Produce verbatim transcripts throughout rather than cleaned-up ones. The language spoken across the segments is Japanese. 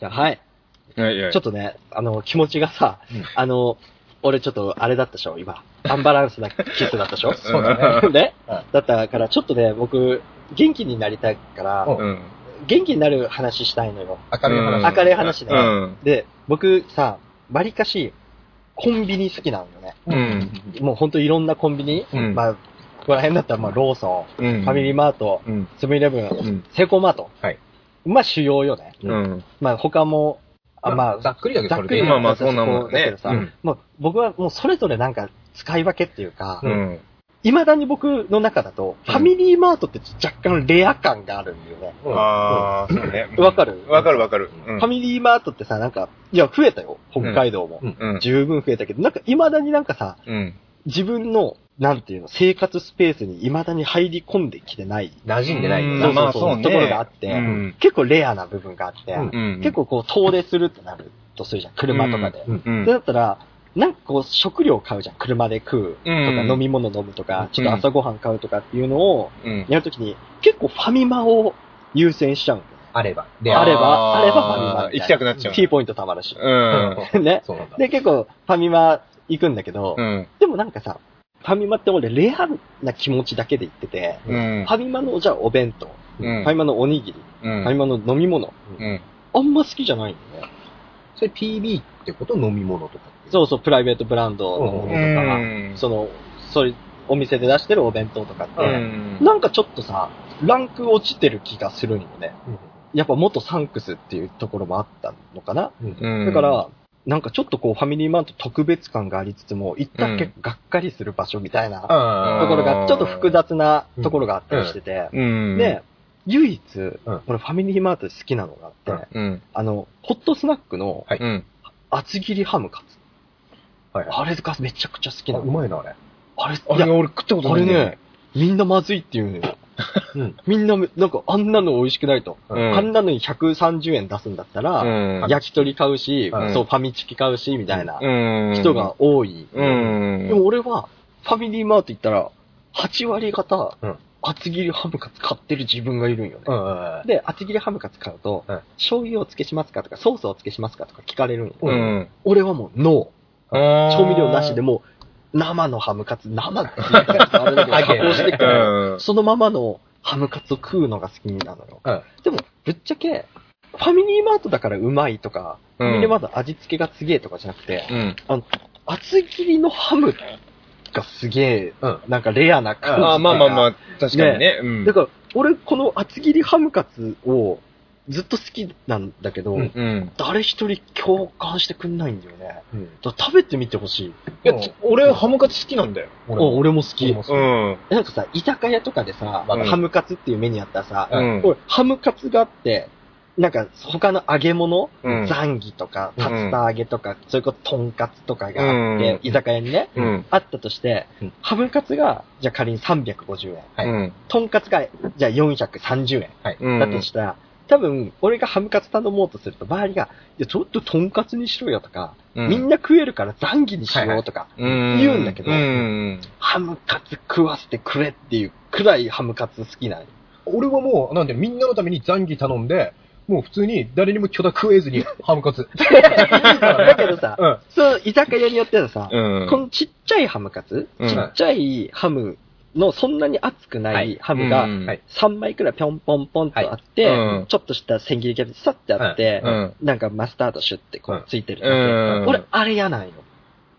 じゃあ、はい。いやいやちょっとね、あの、気持ちがさ、うん、あの、俺ちょっとあれだったでしょ、今。アンバランスなキスだったでしょそうだね。ね、うん、だったから、ちょっとね、僕、元気になりたいから、うん、元気になる話したいのよ。明るい話。明るい話ね。うん、で、僕さ、わりかし、コンビニ好きなんよね。うん、もうほんといろんなコンビニ、うん、まあ、ここら辺だったら、まあ、ローソン、うん、ファミリーマート、うん、セブンイレブン、うん、セイコーマート。はい。まあ、主要よね。うん、まあ、他も、あまあ、ざっくりだけど、ざっくりまあまあ、そんなもんね。だけどさ、うん、まあ、僕はもうそれぞれなんか使い分けっていうか、うん、未だに僕の中だと、ファミリーマートって若干レア感があるんだよね。うんうん、ああ、そうね。わかるわかるわかる、うん。ファミリーマートってさ、なんか、いや、増えたよ。北海道も。うんうん、十分増えたけど、なんか未だになんかさ、うん、自分の、なんていうの、生活スペースに未だに入り込んできてない。馴染んでないよね。そうそうそう。ところがあって、うん、結構レアな部分があって、うんうん、結構こう遠出するってなるとするじゃん、車とかで。うんうん、でだったら、なんかこう食料買うじゃん、車で食うとか、うん、飲み物飲むとか、ちょっと朝ごはん買うとかっていうのをやるときに、うん、結構ファミマを優先しちゃうんだよ。あれば。で、あれば、あればファミマ。行きたくなっちゃう。T ポイント貯まるし。うん、ね。そうなんだ。で、結構ファミマ行くんだけど、うん、でもなんかさ、ファミマって俺レアな気持ちだけで言ってて、うん、ファミマのじゃあお弁当、うん、ファミマのおにぎり、うん、ファミマの飲み物、うん、あんま好きじゃないんだよね。それ ピービー ってこと飲み物とかってそうそう、プライベートブランドのものとか、うん、その、そういうお店で出してるお弁当とかって、うん、なんかちょっとさ、ランク落ちてる気がするんよね、うん。やっぱ元サンクスっていうところもあったのかな。うん、だから、なんかちょっとこうファミリーマート特別感がありつつも行ったら結構がっかりする場所みたいなところがちょっと複雑なところがあったりしてて、で唯一これファミリーマートで好きなのがあって、あのホットスナックの厚切りハムカツ、あれがめちゃくちゃ好きなの。うまいなあれ。あれあれ俺食ったことない。あれねみんなまずいって言うのよ。うん、みんな、なんかあんなの美味しくないと。うん、あんなのにひゃくさんじゅうえん出すんだったら、うん、焼き鳥買うし、うん、そう、ファミチキ買うし、みたいな人が多い。うん、でも俺は、ファミリーマート行ったら、はち割方、うん、厚切りハムカツ買ってる自分がいるんよね。うん、で、厚切りハムカツ買うと、うん、醤油をつけしますかとか、ソースをつけしますかとか聞かれるんよ、うん。俺はもう、ノー。調味料なしでも、生のハムカツ、生って言ったらあれだけど加工してくる、うん、そのままのハムカツを食うのが好きなのよ、うん。でも、ぶっちゃけ、ファミリーマートだからうまいとか、ファミリーマート味付けがすげえとかじゃなくて、うん、あの、厚切りのハムがすげえ、うん、なんかレアな感じ。あ、まあまあまあ、確かにね。ねうん、だから、俺、この厚切りハムカツをずっと好きなんだけど、うんうん、誰一人共感してくんないんだよね。うん、だ食べてみてほしい。いや、うん、俺ハムカツ好きなんだよ。俺 も, 俺も好きも、うん。なんかさ、居酒屋とかでさ、まあ、ハムカツっていうメニューあったらさ、うん、俺ハムカツがあって、なんか他の揚げ物、うん、ザンギとか、竜田揚げとか、うん、そういうことトンカツとかがあって、うん、居酒屋にね、うん、あったとして、うん、ハムカツが、じゃあ仮にさんびゃくごじゅうえん、はいうん。トンカツが、じゃあよんひゃくさんじゅうえん、はいうん、だとしたら、多分、俺がハムカツ頼もうとすると、周りが、いや、ちょっとトンカツにしろよとか、うん、みんな食えるからザンギにしようとか、言うんだけど、はいはい、うんハムカツ食わせてくれっていうくらいハムカツ好きなの。俺はもう、なんで、みんなのためにザンギ頼んで、もう普通に誰にも許諾食えずにハムカツ。だけどさ、うん、そう、居酒屋によってはさ、うん、このちっちゃいハムカツ、うん、ちっちゃいハム、のそんなに厚くないハムがさんまいくらいぴょんぽんぽんとあって、はいうん、ちょっとした千切りキャベツさってあって、はいうん、なんかマスタードシュってこうついてるだけ、うん。俺あれやないの。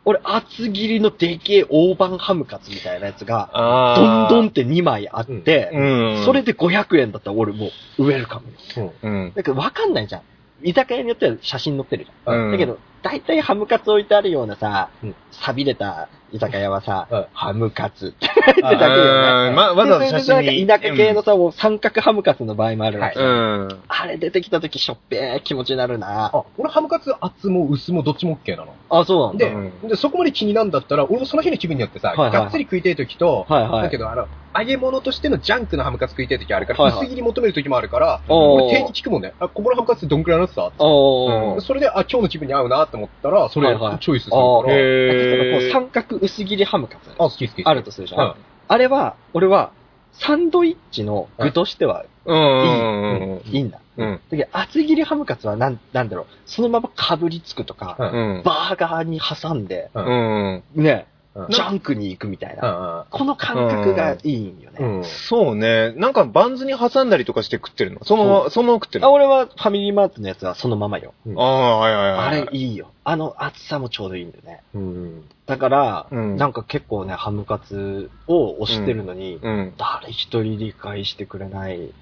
俺厚切りのでけえ大判ハムカツみたいなやつがどんどんってにまいあって、うん、それでごひゃくえんだったら俺もうウェルカムよ。うん、だからわかんないじゃん。居酒屋によっては写真載ってるじゃん。うん、だけどだいたいハムカツ置いてあるようなさ、うん、錆びれた居酒屋はさ、うん、ハムカツって書いてだけだよね。ま、わざわざ写真に。田舎系のさ、うん、三角ハムカツの場合もあるわけ、はい、あれ出てきたときしょっぺー気持ちになるな。あ、俺ハムカツ厚も薄もどっちも OK なの。あ、そうなんだ。で、うん、でそこまで気になんだったら、俺もその日の気分によってさ、はいはい、がっつり食いたいときと、はいはい、だけどあの、揚げ物としてのジャンクなハムカツ食いたいときあるから、はいはい、薄切り求めるときもあるから、俺定期聞くもんね。あ、ここのハムカツどんくらいのやつだって。それで、あ、今日の気分に合うなと思ったら、それをチョイスするから、はいはい、へー。三角薄切りハムカツあ、好き好きあるとするじゃん、うん、あれは俺はサンドイッチの具としてはいい、うんうん、いいんだうん。だけど厚切りハムカツはなん、なんだろう、そのまま被りつくとか、うん、バーガーに挟んで、うん、ね、うん、ジャンクに行くみたいな、うん。この感覚がいいんよね、うんうん。そうね。なんかバンズに挟んだりとかして食ってるのそのまま、そのまま食ってるのあ、俺はファミリーマートのやつはそのままよ。うん、ああ、はいはいはい。あれいいよ。あの厚さもちょうどいいんだよね。うん、だから、うん、なんか結構ね、ハムカツを推してるのに、うんうん、誰一人理解してくれない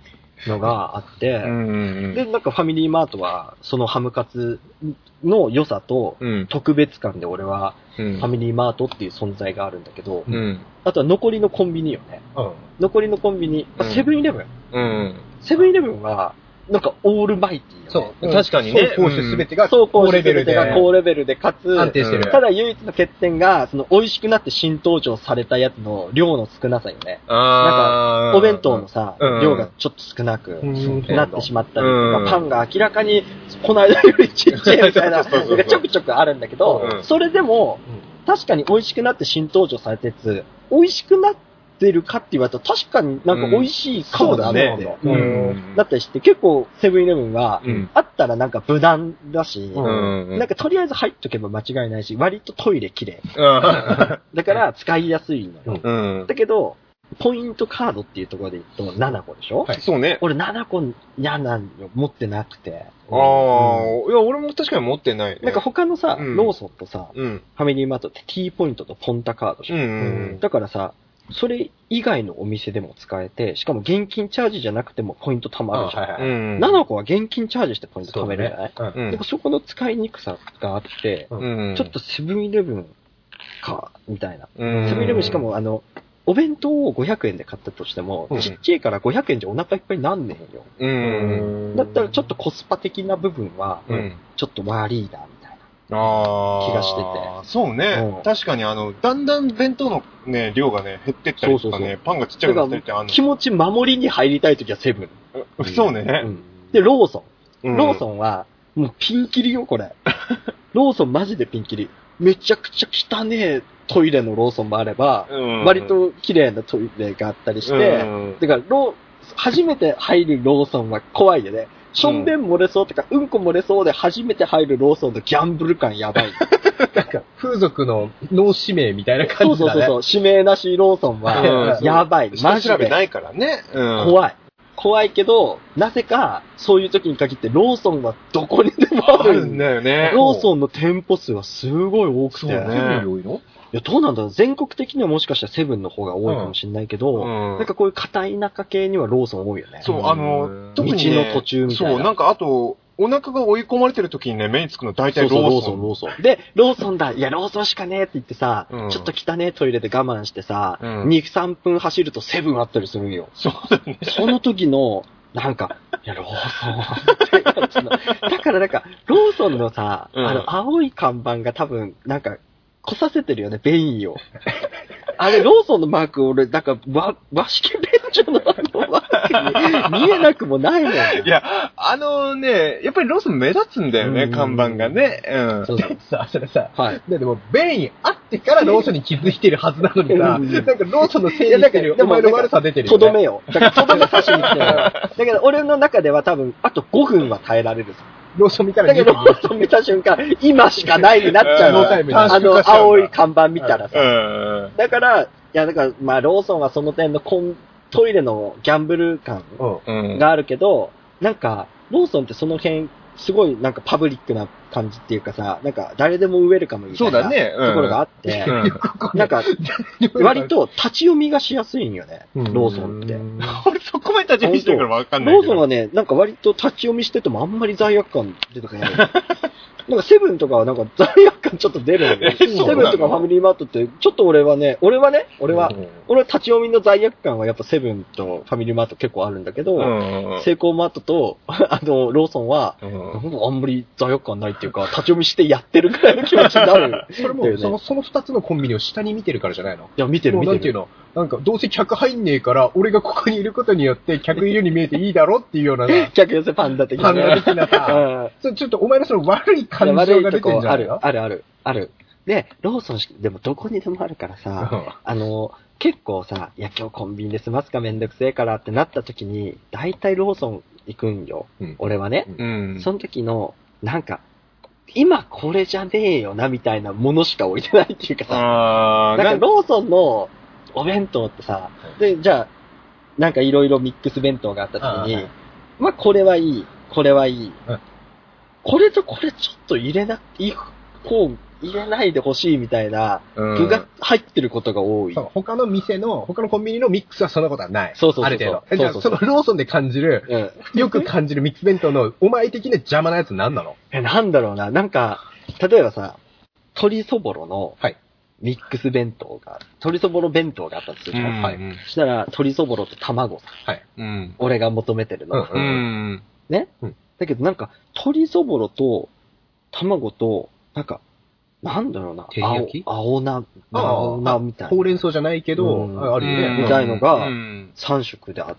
のがあって、うんうんうん、で、なんかファミリーマートは、そのハムカツの良さと、特別感で俺は、ファミリーマートっていう存在があるんだけど、うん、あとは残りのコンビニよね。うん、残りのコンビニ、うん、セブンイレブン、うん。セブンイレブンは、なんかオールマイティーよね。そう、確かにね。そう、すべてが高レベルで。そう、高レベルで、かつ、安定してる。ただ唯一の欠点が、その、美味しくなって新登場されたやつの量の少なさよね。ああ。なんか、お弁当のさ、うん、量がちょっと少なくなってしまったりとか、うん、パンが明らかに、この間よりちっちゃいみたいな、ちょくちょくあるんだけど、うん、それでも、確かに美味しくなって新登場されたやつ、美味しくなって、出るかって言われたら確かになんか美味しいかもだねって、うんうん、だったりして結構セブンイレブンは、うん、あったらなんか無難だし、うん、なんかとりあえず入っとけば間違いないし割とトイレ綺麗、うん、だから使いやすいのよ、うん、だけどポイントカードっていうところで言うとななこでしょ、はい、そうね。俺ななこ嫌なんよ持ってなくてああ、うん、いや俺も確かに持ってない、ね、なんか他のさ、うん、ローソンとさ、うん、ファミリーマートって T ポイントとポンタカードでしょ、うんうん、だからさそれ以外のお店でも使えて、しかも現金チャージじゃなくてもポイント貯まるじゃん。ああはいはいうん、ななこは現金チャージしてポイント貯めるじゃない？そ、ねうん、でもそこの使いにくさがあって、うん、ちょっとセブンイレブンか、みたいな。うん、セブンイレブンしかもあの、お弁当をごひゃくえんで買ったとしても、うん、ちっちゃいからごひゃくえんじゃお腹いっぱいなんねんよ。うん、だったらちょっとコスパ的な部分は、うん、ちょっと悪いな。あ気がしてて。そうね、うん。確かにあの、だんだん弁当のね、量がね、減ってったりとかね、そうそうそうパンがちっちゃくなったりってあるの。気持ち守りに入りたいときはセブン。そうね、うん。で、ローソン。ローソンは、もうピンキリよ、これ。ローソンマジでピンキリ。めちゃくちゃ汚ねえトイレのローソンもあれば、うん、割と綺麗なトイレがあったりして、うん、だからロ、初めて入るローソンは怖いよね。しょんべん漏れそうとか、うん、うんこ漏れそうで初めて入るローソンのギャンブル感やばい。なんか、風俗の脳指名みたいな感じだね。そうそうそう、指名なしローソンは、やばい。マジで。調べないからね、うん。怖い。怖いけど、なぜか、そういう時に限って、ローソンはどこにでもある。あるんだよね。ローソンの店舗数はすごい多くて。そうね。多いの？いや、どうなんだろう全国的にはもしかしたらセブンの方が多いかもしれないけど、うんうん、なんかこういう片田舎系にはローソン多いよね。そう、あの、特に、ね、道の途中みたいな。そう、なんかあと、お腹が追い込まれてる時にね、目につくの大体ローソン。そうそうローソン、ローソン。で、ローソンだ、いや、ローソンしかねえって言ってさ、うん、ちょっと汚ねえトイレで我慢してさ、うん、に、さんぷん走るとセブンあったりするんよ。そうだね。その時の、なんか、いや、ローソンって感じの。だからなんか、ローソンのさ、うん、あの、青い看板が多分、なんか、こさせてるよね、便意を。あれ、ローソンのマーク、俺、なんか、わ、和式便所のあのマークに見えなくもないもん。いや、あのね、やっぱりローソン目立つんだよね、うん、看板がね。うん。そうそうさ、それさ、はい。でも、便意あってからローソンに気づいてるはずなのにさ、なんかローソンのせいにしてるよ。お前の悪さ出てるよ、ね。とどめよ。だから、とどめさしに来てる。だけど、俺の中では多分、あとごふんは耐えられる。ローソン見たらだけどローソン見た瞬間今しかないになっちゃうの、うん、あの青い看板見たらさ、うん、だからいやだからまあローソンはその点のコントイレのギャンブル感があるけど、うん、なんかローソンってその辺すごいなんかパブリックな感じっていうかさなんか誰でもウェルカムみたいなところがあって、うんうん、なんか割と立ち読みがしやすいんよね、うん、ローソンって俺そこまで立ち読みしてるからわかんないけどローソンはねなんか割と立ち読みしててもあんまり罪悪感出てこないなんかセブンとかはなんか罪悪感ちょっと出るんでセブンとかファミリーマートってちょっと俺はね俺はね俺は、うん、俺は立ち読みの罪悪感はやっぱセブンとファミリーマート結構あるんだけど、うん、セイコーマートとあのローソンは、うん、あんまり罪悪感ないっていうか立ち読みしてやってるくらいの気持ちになるそれも、ね、そのその二つのコンビニを下に見てるからじゃないのいや見てる見てるなんていうのなんかどうせ客入んねえから俺がここにいることによって客いるように見えていいだろっていうような客寄せパンダ的なパンダ的なさそれちょっとお前のその悪い感情が出てんじゃないのあるあるあるでローソンでもどこにでもあるからさあの結構さいや今日コンビニで済ますかめんどくせえからってなった時に大体ローソン行くんよ、うん、俺はね、うん、その時のなんか今これじゃねえよなみたいなものしか置いてないっていうかさ、あなんかローソンのお弁当ってさ、はい、でじゃあなんかいろいろミックス弁当があった時に、はい、まあこれはいいこれはいい、うん、これとこれちょっと入れなくいいこう入れないでほしいみたいな具が入ってることが多い、うん、他の店の他のコンビニのミックスはそんなことはない、そうそうそうそう、ある程度。じゃあそのローソンで感じる、うん、よく感じるミックス弁当のお前的な邪魔なやつ何なの？え、なんだろうな、なんか例えばさ鶏そぼろのミックス弁当が、はい、鶏そぼろ弁当があったとするじゃん、はい、そしたら鶏そぼろと卵さ、はい、うん、俺が求めてるの、うんうん、ね、うん、だけどなんか鶏そぼろと卵となんかなんだろうな、青、青菜、青菜みたいな。ほうれん草じゃないけど、うん、あるよね。みたいのが、さん色であっ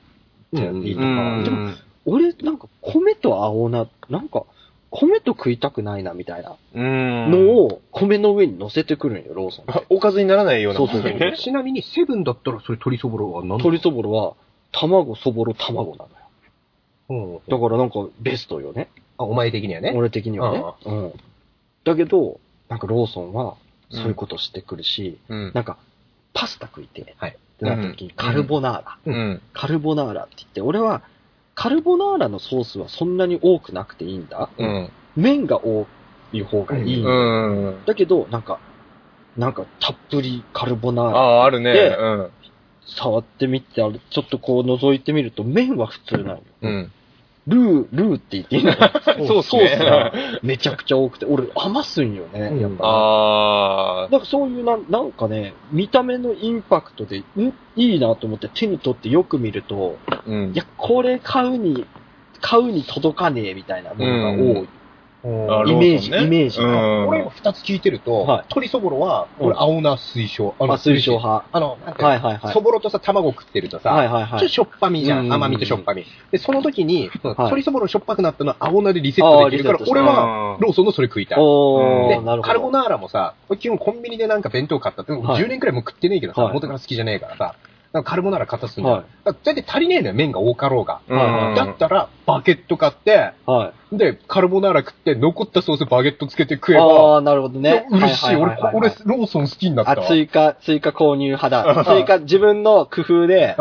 たりとか、うん。でも、俺、なんか、米と青菜、なんか、米と食いたくないな、みたいなのを、米の上に乗せてくるんよ、ローソン。おかずにならないような。そうそうそう。ちなみに、セブンだったら、それ鶏そぼろは何だろう？鶏そぼろは、卵、そぼろ、卵なのよ。うん。だから、なんか、ベストよね。あ、お前的にはね。俺的にはね。うん。だけど、なんかローソンはそういうことしてくるし、うん、なんかパスタ食いて、はい、ってなった時にカルボナーラ、うんうん、カルボナーラって言って、俺はカルボナーラのソースはそんなに多くなくていいんだ。うん、麺が多い方がいいんだ。うん、だけどなんかなんかたっぷりカルボナーラあ、あるね、うん、触ってみて、ちょっとこう覗いてみると麺は普通なのよ。うん、ルー、ルーって言っていいのかな。そうそう、ね、ソースがめちゃくちゃ多くて、俺余すんよね、やっぱ。ああ。だからそういうな、なんかね、見た目のインパクトで、んいいなと思って手に取ってよく見ると、うん、いや、これ買うに、買うに届かねえみたいなものが多い。うん、イメージ、ね、イメージ。うん、俺も二つ聞いてると、はい、鶏そぼろは、俺、青菜推奨。あの、推奨派。あの、なんか、はいはいはい、そぼろとさ、卵食ってるとさ、はいはいはい、ちょっとしょっぱみじゃん。甘みとしょっぱみ。で、その時に、はい、鶏そぼろしょっぱくなったのは青菜でリセットできるから、俺は、ローソンのそれ食いたい。で、カルボナーラもさ、基本コンビニでなんか弁当買ったって、じゅうねんくらいも食ってねえけどさ、はい、元から好きじゃねえからさ、なんかカルボナーラ買ったっすんだよ。だから大体足りねえのよ、麺が多かろうが。うん、だったら、バゲット買って、はい、で、カルボナーラ食って、残ったソースバゲットつけて食えば、ああ、なるほどね。嬉しい。はいはいはいはい、俺、俺、ローソン好きになった。あ、追加、追加購入派だ。追加、自分の工夫で、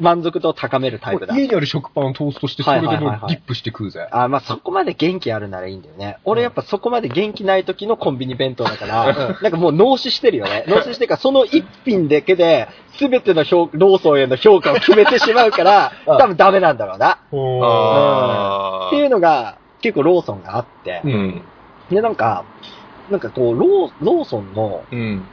満足度を高めるタイプだ。家にある食パンをトーストして、それでもディップして食うぜ。はいはいはいはい、あ、まあ、そこまで元気あるならいいんだよね。俺やっぱそこまで元気ない時のコンビニ弁当だから、なんかもう脳死してるよね。脳死してるから、その一品だけで、すべての評ローソンへの評価を決めてしまうから、多分ダメなんだろうな。あ、うん、っていうのが結構ローソンがあって、うん、でなんかなんかこうロ ー, ローソンの、うん、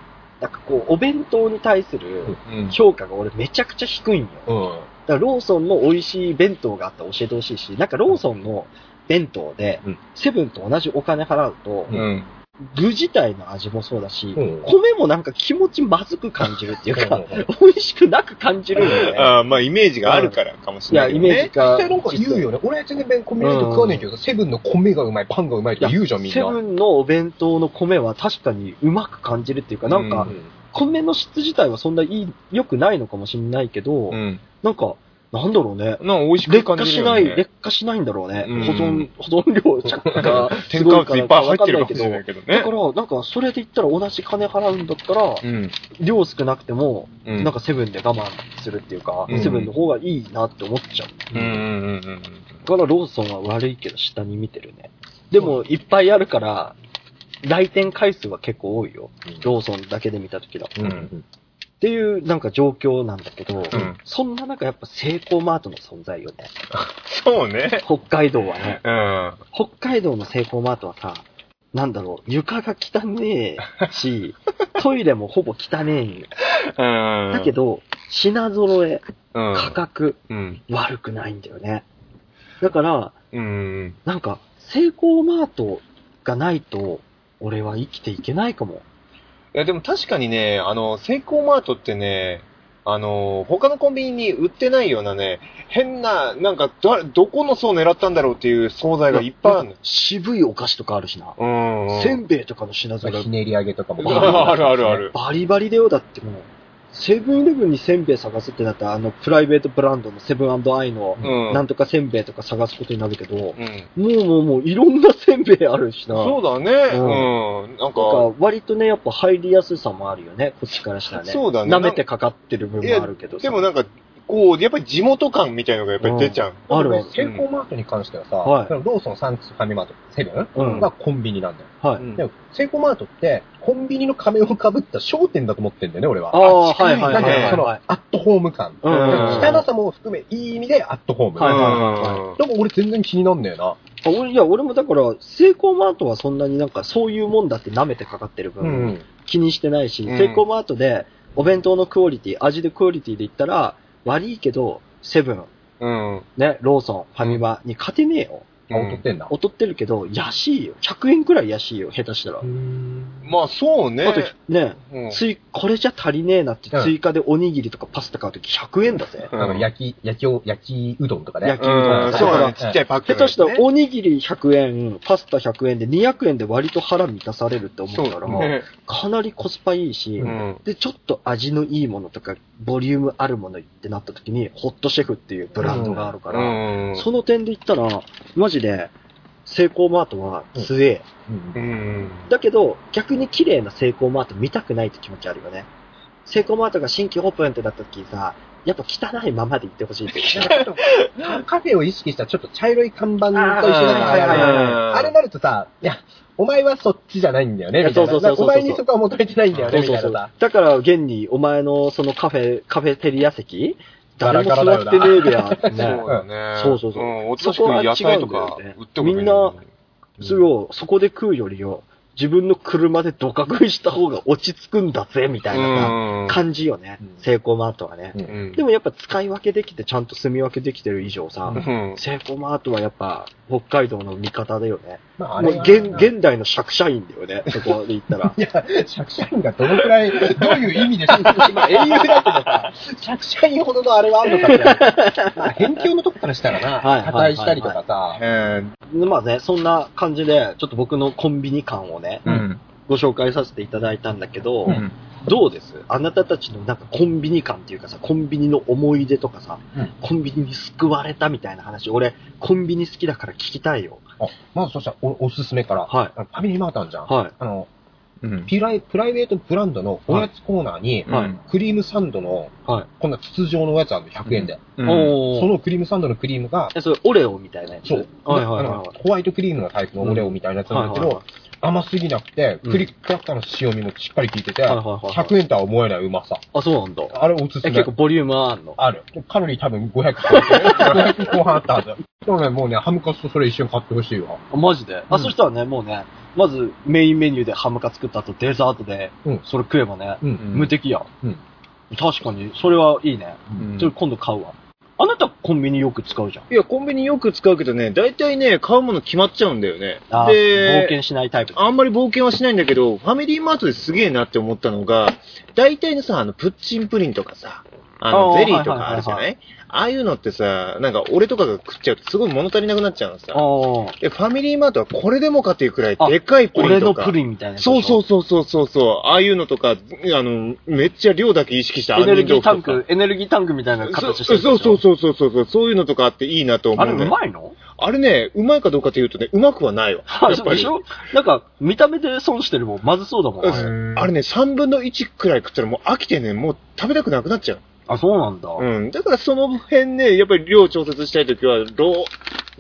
なんかこうお弁当に対する評価が俺めちゃくちゃ低いんよ。うん、だからローソンの美味しい弁当があったら教えてほしいし、なんかローソンの弁当で、うん、セブンと同じお金払うと。うん、具自体の味もそうだし、うん、米もなんか気持ちまずく感じるっていうか、うん、美味しくなく感じるよね。あ、まあイメージがあるからかもしれないけどね。いや、イメージが。実際なんか言うよね。俺全然コンビニと食わないけど、うん、セブンの米がうまい、パンがうまいって言うじゃん、みんな。セブンのお弁当の米は確かにうまく感じるっていうか、なんか、米の質自体はそんなに良くないのかもしれないけど、うん、なんか、なんだろうね。なんか美味しく感じるよね。劣化しない、劣化しないんだろうね。うん、保存、保存量がすごいから。添加物いっぱい入ってるかもしれないけどね。だから、なんか、それで言ったら同じ金払うんだったら、うん、量少なくても、うん、なんかセブンで我慢するっていうか、うん、セブンの方がいいなって思っちゃう。うんうんうん、だからローソンは悪いけど下に見てるね。でも、いっぱいあるから、来店回数は結構多いよ。ローソンだけで見たときだ。うんうん、っていうなんか状況なんだけど、うん、そんな中やっぱセイコーマートの存在よね。そうね。北海道はね。うん、北海道のセイコーマートはさ、なんだろう、床が汚ねえし、トイレもほぼ汚ねえんよ。うん、だけど品揃え、うん、価格、うん、悪くないんだよね。だから、うん、なんかセイコーマートがないと俺は生きていけないかも。いやでも確かにね、あの、セイコーマートってね、あの、他のコンビニに売ってないようなね、変な、なんか、ど、どこの層狙ったんだろうっていう惣菜がいっぱいあるの。渋いお菓子とかあるしな。うん、うん。せんべいとかの品揃え。ひねり揚げとかも。あるあるある。バリバリだよ、だってもう。セブンイレブンにせんべい探すってなったら、あの、プライベートブランドのセブン&アイの、なんとかせんべいとか探すことになるけど、うん、もうもうもういろんなせんべいあるしな。そうだね。うん。うん、なんか、なんか割とね、やっぱ入りやすさもあるよね、こっちからしたらね。そうだね。舐めてかかってる部分もあるけどさ。でもなんか、こう、やっぱり地元感みたいなのがやっぱり出ちゃう。うん、あるわ。セイコーマートに関してはさ、はい、ローソン、サンクス、ファミマート、セブンがコンビニなんだよ。はい、でもセイコーマートって、コンビニの仮面を被った商店だと思ってんだよね、俺は。ああ、はいはいはい。なんかその、アットホーム感。うん、汚さも含め、いい意味でアットホーム。はいはい、でも俺全然気になんねえな。あ、俺、いや、俺もだから、セイコーマートはそんなになんかそういうもんだって舐めてかかってる分、うん、気にしてないし、うん、セイコーマートでお弁当のクオリティ、味でクオリティで言ったら、悪いけど、セブン、うん、ね、ローソン、ファミマに勝てねえよ。劣ってんだ。劣ってるけど、安いよ。ひゃくえんくらい安いよ、下手したら。うーん、まあそうね。あとね、うん、つい、これじゃ足りねえなって追加でおにぎりとかパスタ買うときひゃくえんだぜ。うん、あの焼き、焼きを、焼きうどんとかね。焼きうどんとか。そうだね、ちっちゃいパック、ね。下手したらおにぎりひゃくえん、パスタひゃくえんでにひゃくえんで割と腹満たされるって思ったら、ね、かなりコスパいいし、うん、で、ちょっと味のいいものとか、ボリュームあるものってなったときに、ホットシェフっていうブランドがあるから、うん、その点で言ったら、マジで、セイコーマートは強え、うんうん。だけど、逆に綺麗なセイコーマート見たくないって気持ちあるよね。セイコーマートが新規オープンってなった時にさ、やっぱ汚いままで行ってほしいってカフェを意識したちょっと茶色い看板と一緒にあ, あれなるとさ、いや、お前はそっちじゃないんだよね、みたいな。お前にそこは求めてないんだよね、みたいな。そうそうそう、だから、現にお前のそのカフェ、カフェテリア席誰も座ってねえべや。ね、そうだね。そうそうそう。うん、おとしく野菜とか売ってもいい、ね。みんな、それをそこで食うよりを自分の車でどか食いした方が落ち着くんだぜ、みたいな感じよね。セイコーマートはね、うん。でもやっぱ使い分けできて、ちゃんと住み分けできてる以上さ、うん、セイコーマートはやっぱ北海道の味方だよね。まあ、あれもう 現, 現代の釈社員だよね、そこで言ったら。いや、釈社員がどのくらい、どういう意味でしょう今、英雄だけどさ、釈社員ほどのあれはあるのかって。まあ、辺境のとこからしたらな、破壊したりとかさ。まあね、そんな感じで、ちょっと僕のコンビニ感をね、うん、ご紹介させていただいたんだけど、うん、どうです?あなたたちのなんかコンビニ感っていうかさ、コンビニの思い出とかさ、うん、コンビニに救われたみたいな話、俺、コンビニ好きだから聞きたいよ。あ、まずそしたら お, おすすめから、はい、ファミリーマートあるじゃん、はい、あの、うん、プライ、プライベートブランドのおやつコーナーに、はい、クリームサンドの、はい、こんな筒状のおやつあるのひゃくえんで、うんうん、そのクリームサンドのクリームが、それオレオみたいなやつ、そう、はいはいはいはい、ホワイトクリームのタイプのオレオみたいなやつなんだけど、うんはいはいはい、甘すぎなくて、クリックラッカーの塩味もしっかり効いてて、うんはいはいはいはい、ひゃくえんとは思えないうまさ。あ、そうなんだ。あれおすすめ。え、結構ボリュームあるの?ある。カロリー多分ごひゃく、ごひゃくご飯あったはず。でもね、もうね、ハムカツとそれ一緒に買ってほしいわ。マジで、うん、あ、そしたらね、もうね、まずメインメニューでハムカツ食った後、デザートで、それ食えばね、うん、無敵やん、うん。確かに、それはいいね。うん、それ今度買うわ。あなたコンビニよく使うじゃん。いや、コンビニよく使うけどね、大体ね、買うもの決まっちゃうんだよね。あ、で、冒険しないタイプ。あんまり冒険はしないんだけど、ファミリーマートですげえなって思ったのが、大体のさ、あの、プッチンプリンとかさ、あの、ゼリーとかあるじゃない?ああいうのってさ、なんか俺とかが食っちゃうとすごい物足りなくなっちゃうのさ。で、ファミリーマートはこれでもかっていうくらいでかいプリンとか。俺のプリンみたいな。そうそうそうそうそうそう。ああいうのとか、あの、めっちゃ量だけ意識した。エネルギータンク、エネルギータンクみたいな形してる。そうそうそうそうそうそう。そういうのとかあっていいなと思う、ね。あれうまいの?あれね、うまいかどうかというとね、うまくはないわ。やっぱり。でしょ?なんか、見た目で損してるもん。まずそうだもん。あれね、さんぶんのいちくらい食ったらもう飽きてね、もう食べたくなくなっちゃう。あ、そうなんだ。うん。だからその辺ね、やっぱり量調節したいときは、ロー、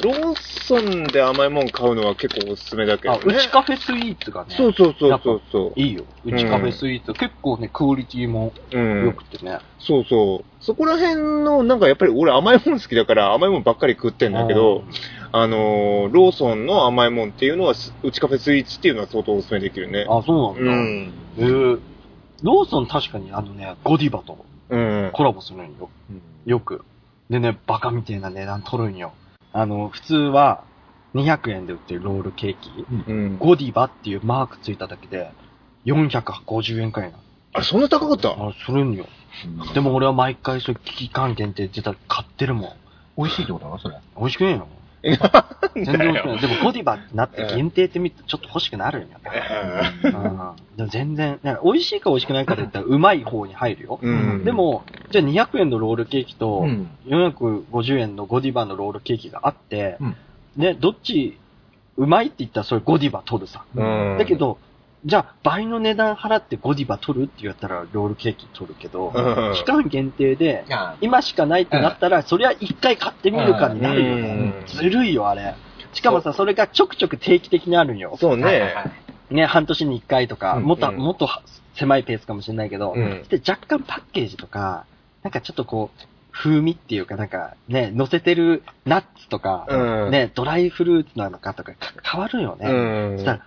ローソンで甘いもん買うのは結構おすすめだけどね。あ、うちカフェスイーツがね。そうそうそうそうそう。いいよ。うちカフェスイーツ、うん。結構ね、クオリティも良くてね、うん。そうそう。そこら辺の、なんかやっぱり俺甘いもん好きだから甘いもんばっかり食ってんだけど、あのー、ローソンの甘いもんっていうのは、うちカフェスイーツっていうのは相当おすすめできるね。あ、そうなんだ。うん。えー、ローソン確かにあのね、ゴディバと。うん、コラボするんよ、うん。よく。でね、バカみたいな値段取るんよ。あの、普通はにひゃくえんで売ってるロールケーキ、うん、ゴディバっていうマークついただけでよんひゃくごじゅうえんくらいな。あ、そんな高かった?あ、するんよ、うん。でも俺は毎回そういう期間限定で買ってるもん。美味しいってことなのそれ。美味しくねえよ。全然欲しくない。でもゴディバってなって限定って見るとちょっと欲しくなるんやね。うん、でも全然、美味しいか美味しくないかで言ったらうまい方に入るよ。うん、でも、じゃあにひゃくえんのロールケーキとよんひゃくごじゅうえんのゴディバのロールケーキがあって、うん、ね、どっちうまいって言ったらそれゴディバ取るさ。うん、だけど、じゃあ倍の値段払ってゴディバ取るって言ったらロールケーキ取るけど、うん、期間限定で今しかないってなったら、うん、そりゃ一回買ってみるかになるよね。うん、ずるいよあれ。しかもさ、 そ, それがちょくちょく定期的にあるんよ。そうね、はいはい、ね、半年に一回とか、うん、もっともっと狭いペースかもしれないけど、うん、で若干パッケージとかなんかちょっとこう風味っていうかなんかね、乗せてるナッツとか、うん、ね、ドライフルーツなのかとか変わるよね。うん、そしたら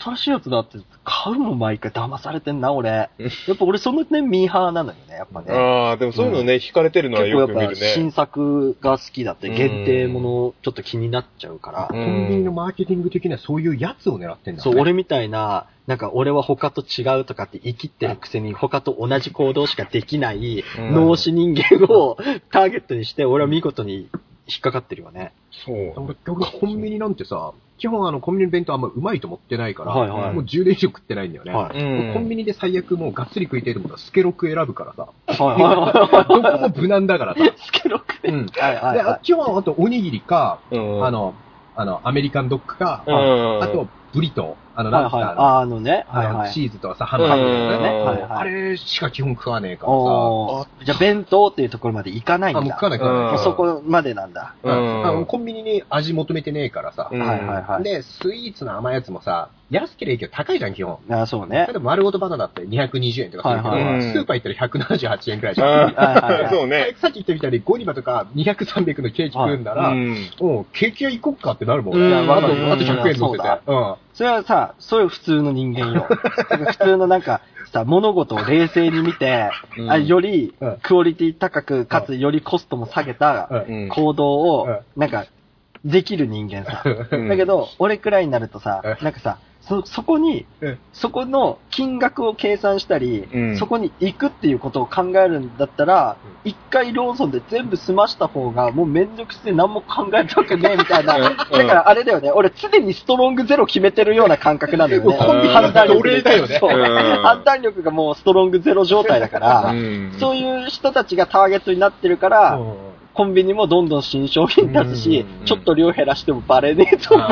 新しいやつだって買うの毎回騙されてんな俺。やっぱ俺そのねミーハーなのよねやっぱね。ああでもそういうのね、うん、惹かれてるのはよく見るね。結構やっぱ新作が好きだって限定ものちょっと気になっちゃうから。コンビニのマーケティング的にはそういうやつを狙ってんだね。そう俺みたいななんか俺は他と違うとかって言い切ってるくせに他と同じ行動しかできない脳死人間をターゲットにして俺は見事に引っかかってるよね。そう。コンビニなんてさ。基本あのコンビニの弁当あんまうまいと思ってないから、はいはい、もうじゅうねん以上食ってないんだよね。はい、もうコンビニで最悪もうがっつり食いてるものはスケロク選ぶからさ、はいはいはい、どこも無難だからさ。スケロクで。うん。はいはいはい、で基本あとおにぎりか、うん、あのあのアメリカンドッグか、うん、あとブリトーあのなんか、はいはい、あのね、はいはい、チーズとかさハムハムとかね、はいはい、あれしか基本食わねえからさ。じゃあ弁当っていうところまで行かないんだ。あもう食わないから、ね、そこまでなんだ。うん、あのコンビニに味求めてねえからさ。はいはいはい。でスイーツの甘いやつもさ安ければいいけど高いじゃん基本。あそうね。例えば丸ごとバナナってにひゃくにじゅうえんとかするけど、はいはい、スーパー行ったらひゃくななじゅうはちえんくらいじゃん。はいはいはい、そうね。さっき言ったみたいにゴディバとかにひゃく、さんびゃくのケーキ食うんなら、うん、おうケーキ屋行こっかってなるもんね。あとひゃくえん乗せて。うん。それはさ、そういう普通の人間よ。普通のなんかさ、物事を冷静に見て、うん、あよりクオリティ高く、かつよりコストも下げた行動を、なんか、できる人間さ。だけど、俺くらいになるとさ、なんかさ、そ, そこに、そこの金額を計算したり、うん、そこに行くっていうことを考えるんだったら、一、うん、回ローソンで全部済ました方が、もうめんどくせえ何も考えたわけねえみたいな。うん、だからあれだよね、俺常にストロングゼロ決めてるような感覚なんだよね。判断力だよね。そう。判断力がもうストロングゼロ状態だから、うん、そういう人たちがターゲットになってるから、うんコンビニもどんどん新商品出すし、ちょっと量減らしてもバレねえと思っ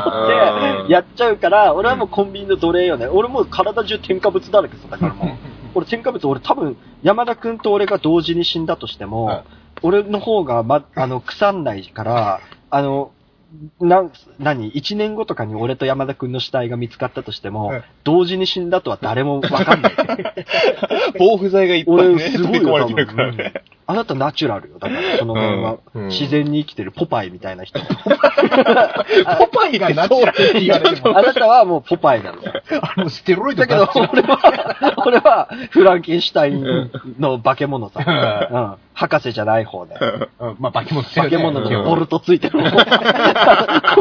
てやっちゃうから、俺はもうコンビニの奴隷よね。俺もう体中添加物だらけさ、だからもう。俺添加物、俺多分山田くんと俺が同時に死んだとしても、俺の方が、ま、あの、腐んないから、あの、な、何いちねんごとかに俺と山田くんの死体が見つかったとしても、うん、同時に死んだとは誰もわかんない。防腐剤がいっぱいね、飛び込まれてるからね。あなたナチュラルよ。だから、その辺は、自然に生きてるポパイみたいな人。うん、ポパイがナチュラルって言われても。あなたはもうポパイなのよ。あの、ステロイドだけど、俺は、俺はフランケンシュタインの化け物さ。うんうん、博士じゃない方で。うん、まあ、化け物、ね、化け物のボルトついてる方。こ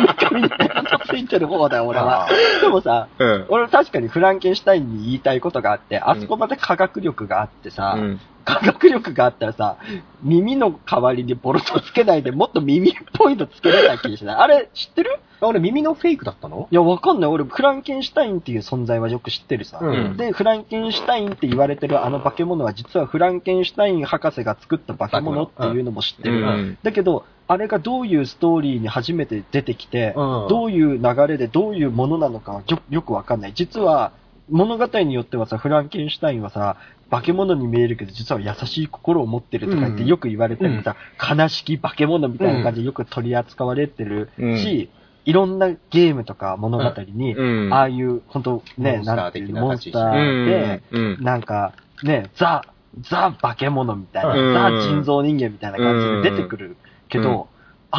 めかみにボルトついてる方だよ、俺は。でもさ、うん、俺は確かにフランケンシュタインに言いたいことがあって、あそこまで科学力があってさ、うん科学力があったらさ、耳の代わりにボルトつけないで、もっと耳っぽいのつけれた気しない。あれ、知ってる？俺、耳のフェイクだったの？いや、わかんない。俺、フランケンシュタインっていう存在はよく知ってるさ。うん、で、フランケンシュタインって言われてるあの化け物は、実はフランケンシュタイン博士が作った化け物っていうのも知ってる。うん、だけど、あれがどういうストーリーに初めて出てきて、うん、どういう流れでどういうものなのかよ、よくわかんない。実は、物語によってはさ、フランケンシュタインはさ、化け物に見えるけど実は優しい心を持ってるとか言ってよく言われたりさ、うん、悲しき化け物みたいな感じでよく取り扱われてるし、うん、いろんなゲームとか物語に、うん、ああいう本当ね、なんていうモンスターで、うん、なんかね、ザ、ザ化け物みたいな、うん、ザ人造人間みたいな感じで出てくるけど、うん、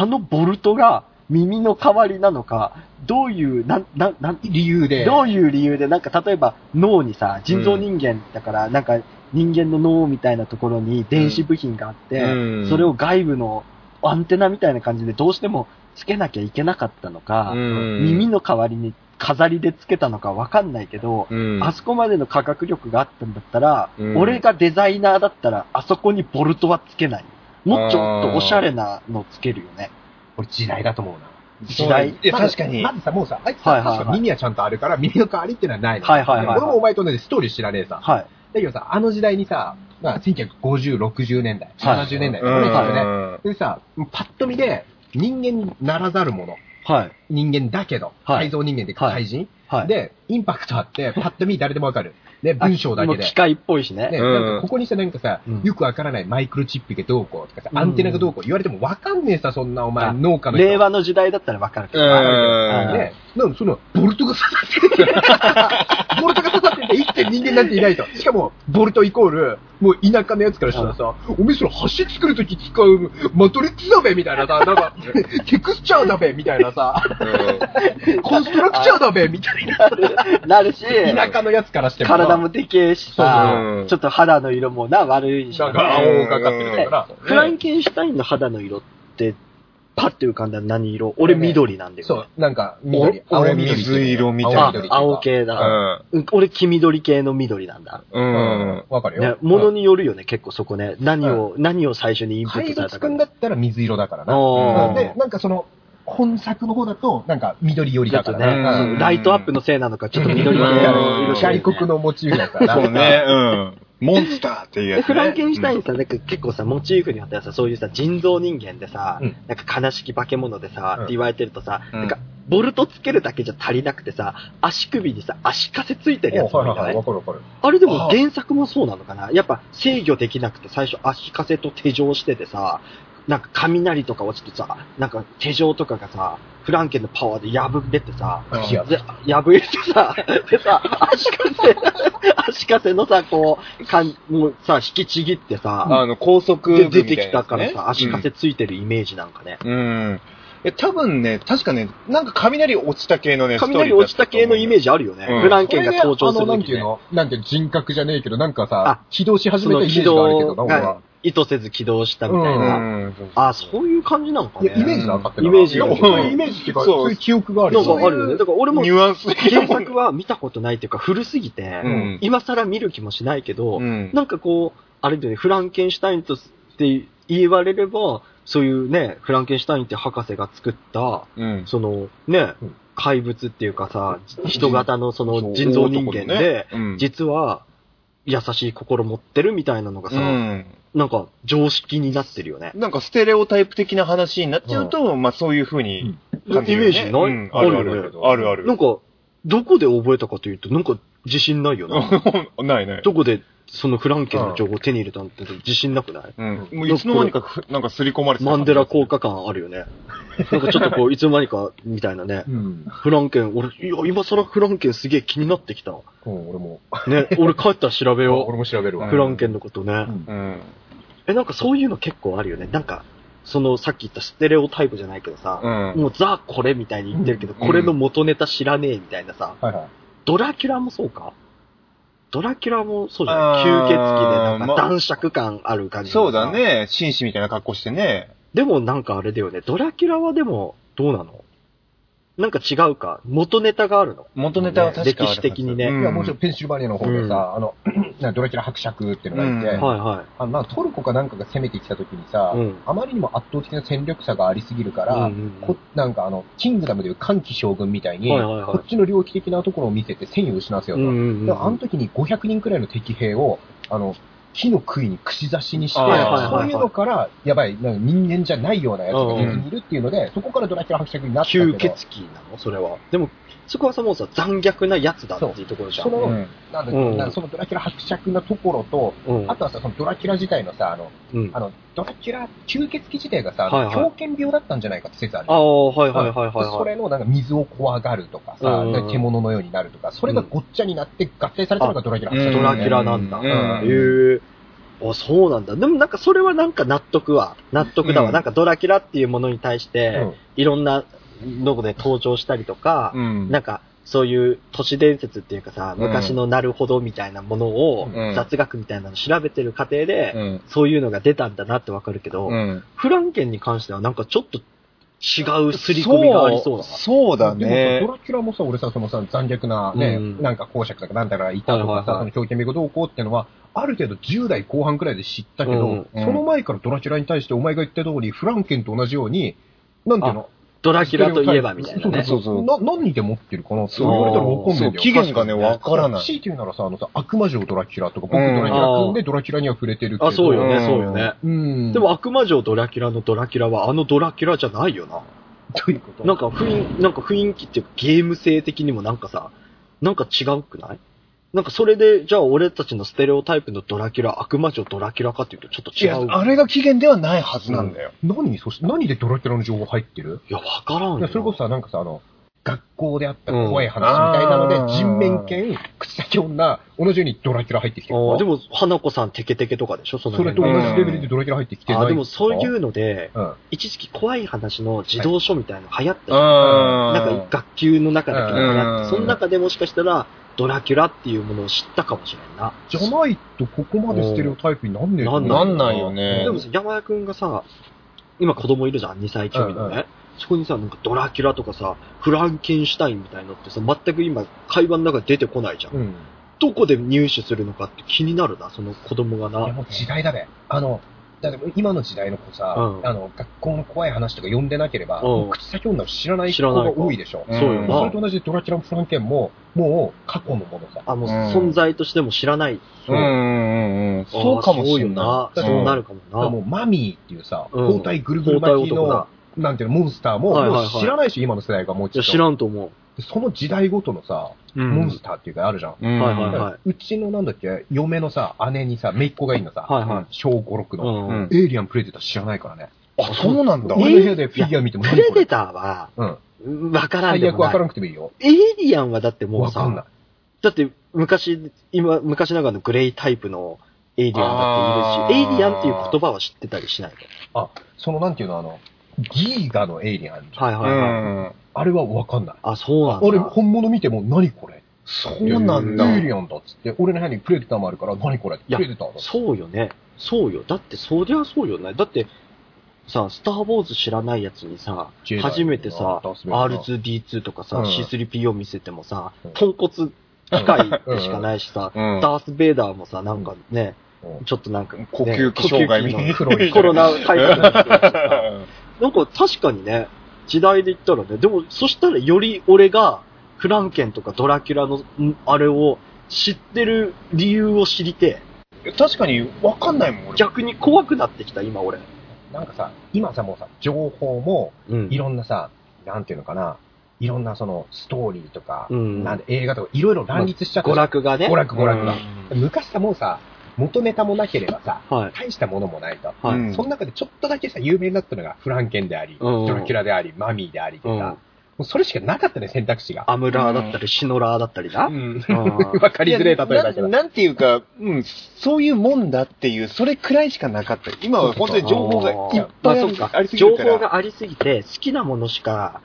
あのボルトが耳の代わりなのか、どういう、なん、なん、なん、理由で。どういう理由で、なんか例えば脳にさ、人造人間だから、うん、なんか人間の脳みたいなところに電子部品があって、うん、それを外部のアンテナみたいな感じでどうしてもつけなきゃいけなかったのか、うん、耳の代わりに飾りでつけたのかわかんないけど、うん、あそこまでの科学力があったんだったら、うん、俺がデザイナーだったら、あそこにボルトはつけない。もうちょっとおしゃれなのつけるよね。俺時代だと思うな。時代。確かに。まずさ、もうさ、あいつさ、はいはいはい、確か耳はちゃんとあるから、耳の代わりってのはないの。はいはいはい、はい。俺もお前と同じストーリー知らねえさ。はい。だけどさ、あの時代にさ、まあ、せんきゅうひゃくごじゅう、ろくじゅうねんだい、ななじゅうねんだいとかね、はい、でさ、パッと見で、人間にならざるもの。はい。人間だけど、改造人間で怪人、はいはい、で、インパクトあって、パッと見誰でもわかる。ね、文章だけで。もう機械っぽいしね。ね、なんかここにしたなんかさ、うん、よくわからないマイクロチップがどうこうとかさ、アンテナがどうこう言われてもわかんねえさ、そんなお前、農家の人。令和の時代だったらわかるけど。ね、なんかその、ボルトが刺さってる。ボルトが刺さってて、一切人間なんていないと。しかも、ボルトイコール、もう田舎のやつからしたらさ、おめえその橋作るとき使うマトリックスだべみたいなさ、なんか、テクスチャーだべみたいなさ、コンストラクチャーだべみたいな。なるし、田舎のやつからしても。体もでけえしさ、ちょっと肌の色もな、悪いし。なんか青がかかってるから。フランケンシュタインの肌の色って、パッて浮かんだら何色？俺緑なんだよ、ね。そう、なんか緑、俺水色みたいな。青系だ、うん。俺黄緑系の緑なんだ。うん。わかるよ。ものによるよね、結構そこね。何を、うん、何を最初にインプットされたか。海賊だったら水色だからな。で、なんかその、本作の方だと、なんか緑寄りだからね、うん。ライトアップのせいなのか、ちょっと緑寄りだろう。外国のモチーフだから。そうね。うん。モンスターっていうやつ、ね。フランケンシュタインさ、なんか結構さ、モチーフによってはさ、そういうさ、人造人間でさ、うん、なんか悲しき化け物でさ、うん、って言われてるとさ、うん、なんか、ボルトつけるだけじゃ足りなくてさ、足首にさ、足かせついてるやつもいない。わかるわかる。あれでも原作もそうなのかな？やっぱ制御できなくて最初足かせと手錠しててさ、なんか雷とか落ちてさ、なんか手錠とかがさ、フランケンのパワーで破れてさ、うん、破れてさ、でさ、足かせ、足かせのさ、こう、かんもうさ、引きちぎってさ、あの、高速で出てきたからさ、足かせついてるイメージなんかね。うん。うん多分ね、確かね、なんか雷落ちた系のね、雷落ちた系のイメージあるよね。うん、フランケンが登場するとき、ね、なんていうのなんていう人格じゃねえけど、なんかさ、起動し始めたイメージがあるけどな、意図せず起動したみたいな。うん、あ、そういう感じなのかね。イメージなかったイメージ。イメージっていうか、そういう記憶があるよね。なんかあるよね。だから俺も、原作は見たことないっていうか、古すぎて、うん、今更見る気もしないけど、うん、なんかこう、あれだよね、フランケンシュタインとって言われれば、そういうね、フランケンシュタインって博士が作った、うん、そのね、うん、怪物っていうかさ、人型のその人造人間で、うんうん、実は優しい心持ってるみたいなのがさ、うん、なんか常識になってるよね。なんかステレオタイプ的な話になっちゃうと、うん、まあそういう風に感じるよね。イメージない、うん、あるある。あるある。なんか、どこで覚えたかというと、なんか自信ないよね。ないない。どこで、そのフランケンの情報を手に入れたんて自信なくない？うん。もういつの間にか、なんか刷り込まれてた。マンデラ効果感あるよね。なんかちょっとこう、いつの間にか、みたいなね。うん、フランケン、俺、いや、今更フランケンすげえ気になってきた。うん、俺も。ね、俺帰ったら調べよう。俺も調べるわ。フランケンのことね。うん。うん、え、なんかそういうの結構あるよね。なんか、その、さっき言ったステレオタイプじゃないけどさ、うん、もうザ・これみたいに言ってるけど、うん、これの元ネタ知らねえみたいなさ、うんはいはい、ドラキュラもそうかドラキュラもそうじゃない吸血鬼でなんか男爵感ある感じ、まあ、そうだね紳士みたいな格好してねでもなんかあれだよねドラキュラはでもどうなのなんか違うか元ネタがあるの元ネタは確かに、ね、歴史的にね、うん、いやもちろんペンシルバニアの方でさ、うん、あのなドラキュラ伯爵っていうのがいて、うんはいはい、あまあトルコかなんかが攻めてきた時にさ、うん、あまりにも圧倒的な戦力差がありすぎるから、うんうんうん、こなんかあのキングダムでいう歓喜将軍みたいに、はいはいはい、こっちの領域的なところを見せて戦意を失わせようと、うんうんうん、であの時にごひゃくにんくらいの敵兵をあの火の杭に串刺しにして、そういうのから、やばい、なんか人間じゃないようなやつがいるっていうので、うん、そこからドラキュラ伯爵になったけど。吸血鬼なのそれは。でも、そこはさ、もうさ、残虐なやつだっていうところじゃん。その、うん、なんだっけ、うん、そのドラキュラ伯爵のところと、うん、あとはさ、そのドラキュラ自体のさ、あの、うん、あのドラキュラ、吸血鬼自体がさ、はいはい、狂犬病だったんじゃないかって説ある。ああ、はいはいはいはい、はい。それの、なんか水を怖がるとかさ、うん、獣のようになるとか、それがごっちゃになって合体されたのがドラキュラ伯爵、ね。ドラキュラなんだ。うんうんうんへーあ、そうなんだ。でもなんかそれはなんか納得は、納得だわ。うん、なんかドラキュラっていうものに対して、いろんなので登場したりとか、うん、なんかそういう都市伝説っていうかさ、昔のなるほどみたいなものを、うん、雑学みたいなの調べてる過程で、うん、そういうのが出たんだなってわかるけど、うん、フランケンに関してはなんかちょっと、違う刷り込みがありそうだな。そうだね。でもドラキュラもさ、俺さ、そのさ、残虐なね、うん、なんか公爵とかなんだかいたとかさ、はいはいはい、その狂犬病がどうこうっていうのは、ある程度じゅう代後半くらいで知ったけど、うん、その前からドラキュラに対してお前が言った通り、フランケンと同じように、なんていうのドラキュラといえばみたいなね。そうそうそう。な、何で持ってるかなそう言われたらわかんないんだよ。期限がね、わからない。強いて言うならさ、あのさ、悪魔城ドラキュラとか、僕ドラキュラ君でドラキュラには触れてるけど。あ、そうよね、そうよね。うん。でも悪魔城ドラキュラのドラキュラはあのドラキュラじゃないよな。どういうこと？なんか雰囲、なんか雰囲気っていうかゲーム性的にもなんかさ、なんか違うくない？なんかそれで、じゃあ俺たちのステレオタイプのドラキュラ、悪魔女ドラキュラかっていうとちょっと違う。いや、あれが起源ではないはずなんだよ。うん、何そして、何でドラキュラの情報入ってる？いや、わからんよ。それこそさ、なんかさ、あの、学校であった怖い話みたいなので、うん、人面犬、口先女、同じようにドラキュラ入ってきてる。あ、でも、花子さんテケテケとかでしょ？ そ, のそれと同じレベルでドラキュラ入ってきてない、うん、あ、でもそういうので、うん、一時期怖い話の児童書みたいなの流行った、はい、なんか学級の中だけ流行って、その中でもしかしたら、ドラキュラっていうものを知ったかもしれんな。じゃないとここまでステレオタイプになんねえよ。なんないよね。でもさ、山谷くんがさ、今子供いるじゃん、にさいちょいのね、うんうん。そこにさ、なんかドラキュラとかさ、フランケンシュタインみたいなのってさ、全く今会話の中出てこないじゃん。うん、どこで入手するのかって気になるな、その子供がな。いやもう時代だね。あの、だって今の時代の子さ、うん、あの学校の怖い話とか読んでなければ、うん、口先女を知らない子が多いでしょ。そうよな。それと同じでドラキュラもフランケンももう過去のものさ、あの、うん、存在としても知らない。うんうんうん、そうかもしれない。そうなるかもな。うん、もうマミーっていうさ、包帯ぐるぐる巻きの、うん、なんていうのモンスターも、はいはいはい、もう知らないし今の世代がもう一度。知らんと思う。その時代ごとのさ、うん、モンスターっていうかあるじゃん。うんはいはいはい、うちのなんだっけ、嫁のさ、姉にさ、姪っ子がいいのさ、はいはい、小ご、ろくの、うんうん。エイリアンプレデター知らないからね。あ、そうなんだ。俺の部屋でフィギュア見てもいい。プレデターは、うん。わからんでもない。最悪わからなくてもいいよ。エイリアンはだってもうさ、わかんない。だって昔、今、昔ながらのグレイタイプのエイリアンだっているし、エイリアンっていう言葉は知ってたりしないから。あ、そのなんていうの、あの、ギーガのエイリアン。はいはいはい。うんあれはわかんない。あ、そうなんだ。俺、本物見ても、何これ？そうなんだ。エイリアンだっつって、俺の部屋にプレデターもあるから、何これ？プレデターだ。そうよね。そうよ。だって、そりゃそうよね。だって、さ、スターウォーズ知らないやつにさ、初めてさ、アールツーディーツー とかさ、うん、シースリーピーオー 見せてもさ、ポンコツ機械でしかないしさ、うん、ダース・ベイダーもさ、なんかね、うん、ちょっとなんか、ね、呼吸器障害みたいな。コロナ対策の人とかなんか、確かにね、時代で言ったらね、でも、そしたらより俺が、フランケンとかドラキュラの、あれを知ってる理由を知りて。確かに、わかんないもん、俺。逆に怖くなってきた、今、俺。なんかさ、今さ、もうさ、情報も、いろんなさ、うん、なんていうのかな、いろんなその、ストーリーとか、うん、なんで映画とか、いろいろ乱立しちゃって、まあ。娯楽がね。娯楽、娯楽が。昔さ、もうさ、元ネタもなければさ、はい、大したものもないと、はい、その中でちょっとだけさ有名になったのがフランケンであり、うん、ドラキュラでありマミーでありとか、うん、もうそれしかなかったね選択肢が。アムラーだったり、うん、シノラーだったりな、うん、わかりづれえ例えだけど、なんていうか、うん、そういうもんだっていうそれくらいしかなかった。今は本当に情報がいっぱいある、まあ、ありすぎるから情報がありすぎて好きなものしか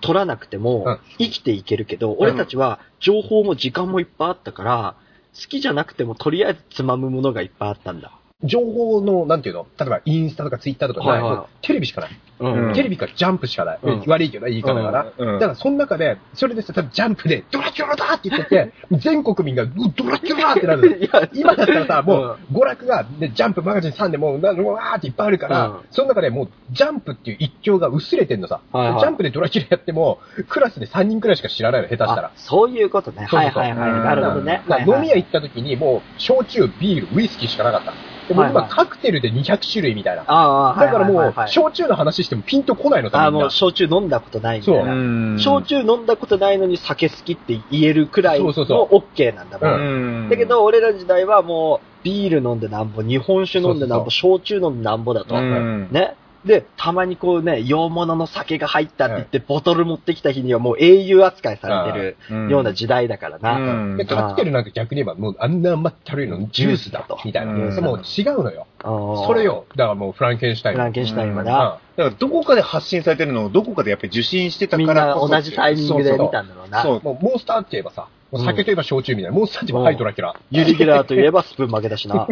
取らなくても、うん、生きていけるけど、うん、俺たちは情報も時間もいっぱいあったから。好きじゃなくてもとりあえずつまむものがいっぱいあったんだ。情報のなんていうの、例えばインスタとかツイッターとか、はいはい、テレビしかない、うん。テレビかジャンプしかない。うん、悪いけど言い方だから、うんうん。だからその中でそれでさ、多分ジャンプでドラキュラだって言ってて、全国民がドラキュラってなる。いや今だったらさ、もう娯楽がでジャンプマガジンさんでもうなるわーっていっぱいあるから、うん、その中でもうジャンプっていう一強が薄れてんのさ、はいはい。ジャンプでドラキュラやってもクラスでさんにんくらいしか知らないの下手したら。そういうことね。そうそうそうはいはいはい。なるほどね。はいはい、飲み屋行った時にもう焼酎、ビール、ウイスキーしかなかった。でも今カクテルでにひゃくしゅるいみたいな。ああ、だからもう、焼酎の話してもピンとこないのだ。あ、もう焼酎飲んだことないみたいな。焼酎飲んだことないのに酒好きって言えるくらいの OK なんだもん。そうそうそううん、だけど俺ら時代はもうビール飲んでなんぼ、日本酒飲んでなんぼ、そうそうそう焼酎飲んでなんぼだと。ね。で、たまにこうね、洋物の酒が入ったって言って、はい、ボトル持ってきた日にはもう英雄扱いされてる、うん、ような時代だからな。うん、で、カクテルなんか逆に言えば、もうあんな甘ったるいのジュースだと。みたいな。うん、もう違うのよ。それよ。だからもうフランケンシュタイン。フランケンシュタインはな。だからどこかで発信されてるのをどこかでやっぱり受信してたからこそ。みんな同じタイミングで見たんだろうな。そうそうそう。そう。もうモンスターって言えばさ、酒といえば焼酎みたいな。モンスターって言えばハイドラキュラ。ユリゲラーといえばスプーン負けだしな。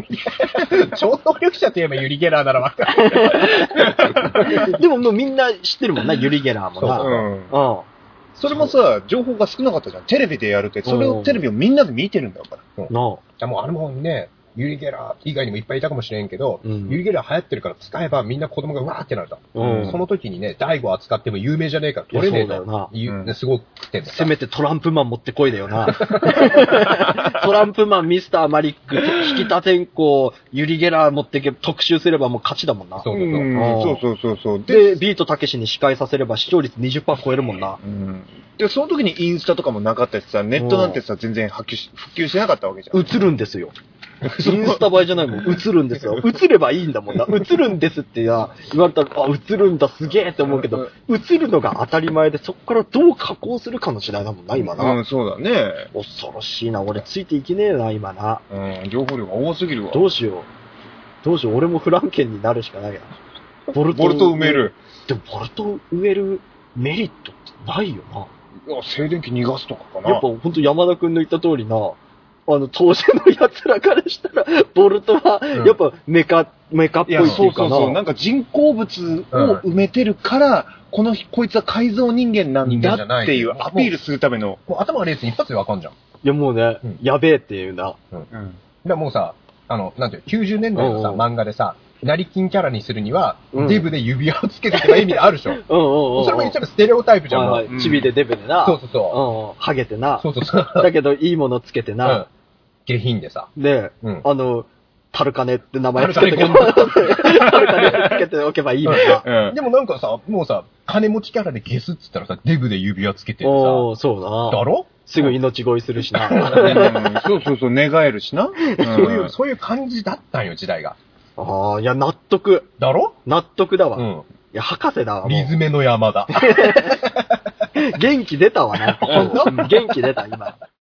超能力者といえばユリゲラーならわかる。でももうみんな知ってるもんな、ユリゲラーもな。そう。うん。うん。それもさ、情報が少なかったじゃん。テレビでやるけど、それをテレビをみんなで見てるんだから。うん。なあ。じゃあもうあれもね、ユリゲラー以外にもいっぱいいたかもしれんけど、うん、ユリゲラー流行ってるから使えばみんな子供がわーってなると、うん、その時にね、大悟扱っても有名じゃねえから取れねえと、うん、すごくてせめてトランプマン持ってこいだよなトランプマン、ミスターマリック、引田天功、ユリゲラー持ってけ特集すればもう勝ちだもんな。そうそうそうそう。で、ビートたけしに司会させれば視聴率 にじゅっパーセント 超えるもんな。うんで、その時にインスタとかもなかったしさ、ネットなんてさ、全然普及し、普及しなかったわけじゃん。映るんですよ。インスタ映えじゃないもん。映るんですよ。映ればいいんだもんな。映るんですってや言われたら、あ、映るんだ、すげえって思うけど、映るのが当たり前で、そこからどう加工するかの時代だもんな、今な。うん、そうだね。恐ろしいな。俺、ついていけねえな、今な。うん、情報量が多すぎるわ。どうしよう。どうしよう。俺もフランケンになるしかないや。ボルト埋める。でも、ボルト埋めるメリットってないよな。静電気逃がすとかかな。やっぱ本当山田君の言った通りな、あの当時の奴らからしたらボルトはやっぱメカ、うん、メカっぽいっていうかな。そうそうそう。なんか人工物を埋めてるから、うん、このこいつは改造人間なんだっていうアピールするための。頭がレース一発でわかんじゃん。いやもうね、うん、やべえっていうな。うん。うん、だもうさ、あのなんていうきゅうじゅうねんだいのさ、うんうん、漫画でさ。なりきんキャラにするには、うん、デブで指輪をつけてとか意味であるでしょ。うんうんうん。それも言ったらステレオタイプじゃん。はいはい。チビでデブでな。そうそうそう。うん。ハゲてな。そうそうそう。だけどいいものつけてな。うん、下品でさ。で、うん、あの、タルカネって名前つけて。タルカネつけておけばいいもんな。うん、でもなんかさ、もうさ、金持ちキャラでゲスって言ったらさ、デブで指輪つけてさ。おー、そうな。だろ？すぐ命乞いするしな。うん、そうそうそう、寝返るしな、うん。そういう、そういう感じだったんよ、時代が。ああ、いや、納得。だろ？納得だわ。うん。いや、博士だわ。水目の山だ。元気出たわな。元気出た、今。